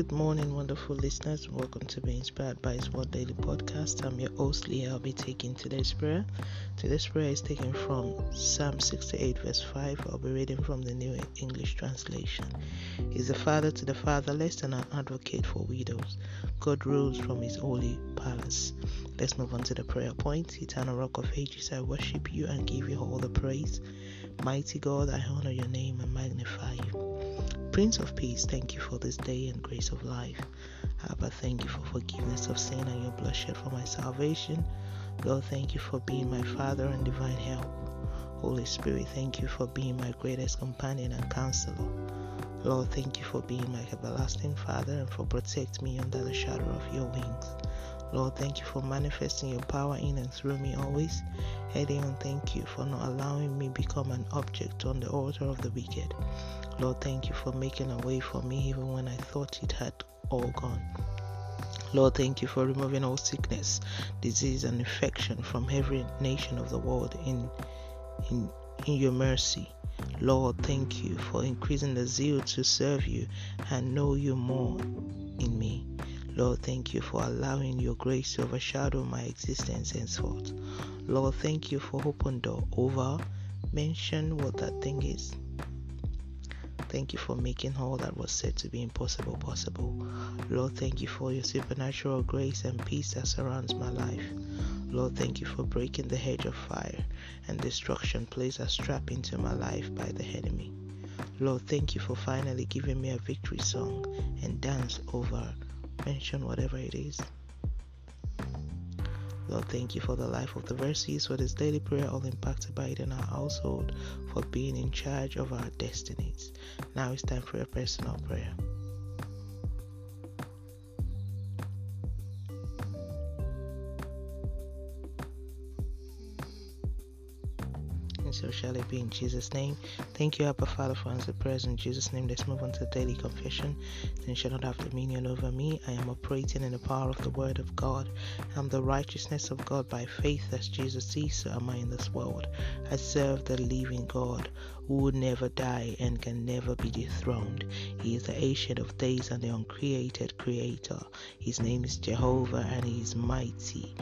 Good morning, wonderful listeners. Welcome to Be Inspired by His World Daily Podcast. I'm your host, Leah. I'll be taking today's prayer. Today's prayer is taken from Psalm 68, verse 5. I'll be reading from the New English Translation. He's a father to the fatherless and an advocate for widows. God rules from his holy palace. Let's move on to the prayer point. Eternal Rock of Ages, I worship you and give you all the praise. Mighty God, I honor your name and magnify you. Prince of Peace, thank you for this day and grace of life. Abba, thank you for forgiveness of sin and your blood shed for my salvation. God, thank you for being my Father and divine help. Holy Spirit, thank you for being my greatest companion and counselor. Lord, thank you for being my everlasting Father and for protecting me under the shadow of your wings. Lord, thank you for manifesting your power in and through me always. Heaven, thank you for not allowing me become an object on the altar of the wicked. Lord, thank you for making a way for me even when I thought it had all gone. Lord, thank you for removing all sickness, disease, and infection from every nation of the world in your mercy. Lord, thank you for increasing the zeal to serve you and know you more in me. Lord, thank you for allowing your grace to overshadow my existence henceforth. Lord, thank you for open door over. Mention what that thing is. Thank you for making all that was said to be impossible possible. Lord, thank you for your supernatural grace and peace that surrounds my life. Lord, thank you for breaking the hedge of fire and destruction placed as trap into my life by the enemy. Lord, thank you for finally giving me a victory song and dance over. Mention whatever it is. Lord, thank you for the life of the verses, for this daily prayer, all impacted by it in our household, for being in charge of our destinies. Now it's time for a personal prayer. And so shall it be in Jesus' name. Thank you, Abba Father, for answering prayers in Jesus' name. Let's move on to daily confession. Sin shall not have dominion over me. I am operating in the power of the Word of God. I am the righteousness of God by faith, as Jesus is, so am I in this world. I serve the living God, who will never die and can never be dethroned. He is the Ancient of Days and the uncreated Creator. His name is Jehovah, and he is mighty.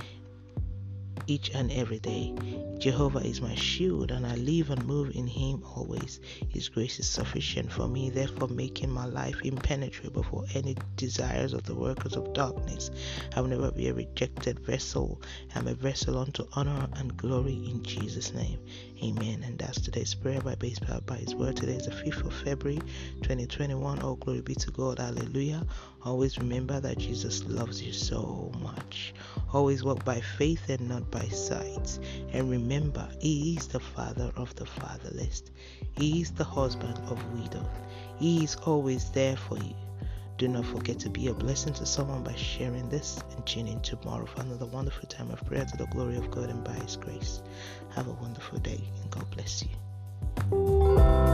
Each and every day, Jehovah is my shield, and I live and move in him always. His grace is sufficient for me, therefore making my life impenetrable for any desires of the workers of darkness. I will never be a rejected vessel. I am a vessel unto honor and glory in Jesus' name. Amen. And that's today's prayer by Be Inspired by His Word. Today is the 5th of February 2021. All glory be to God. Hallelujah. Always remember that Jesus loves you so much. Always walk by faith and not by sight. And remember, he is the father of the fatherless. He is the husband of widows. He is always there for you. Do not forget to be a blessing to someone by sharing this, and tune in tomorrow for another wonderful time of prayer to the glory of God and by His grace. Have a wonderful day and God bless you.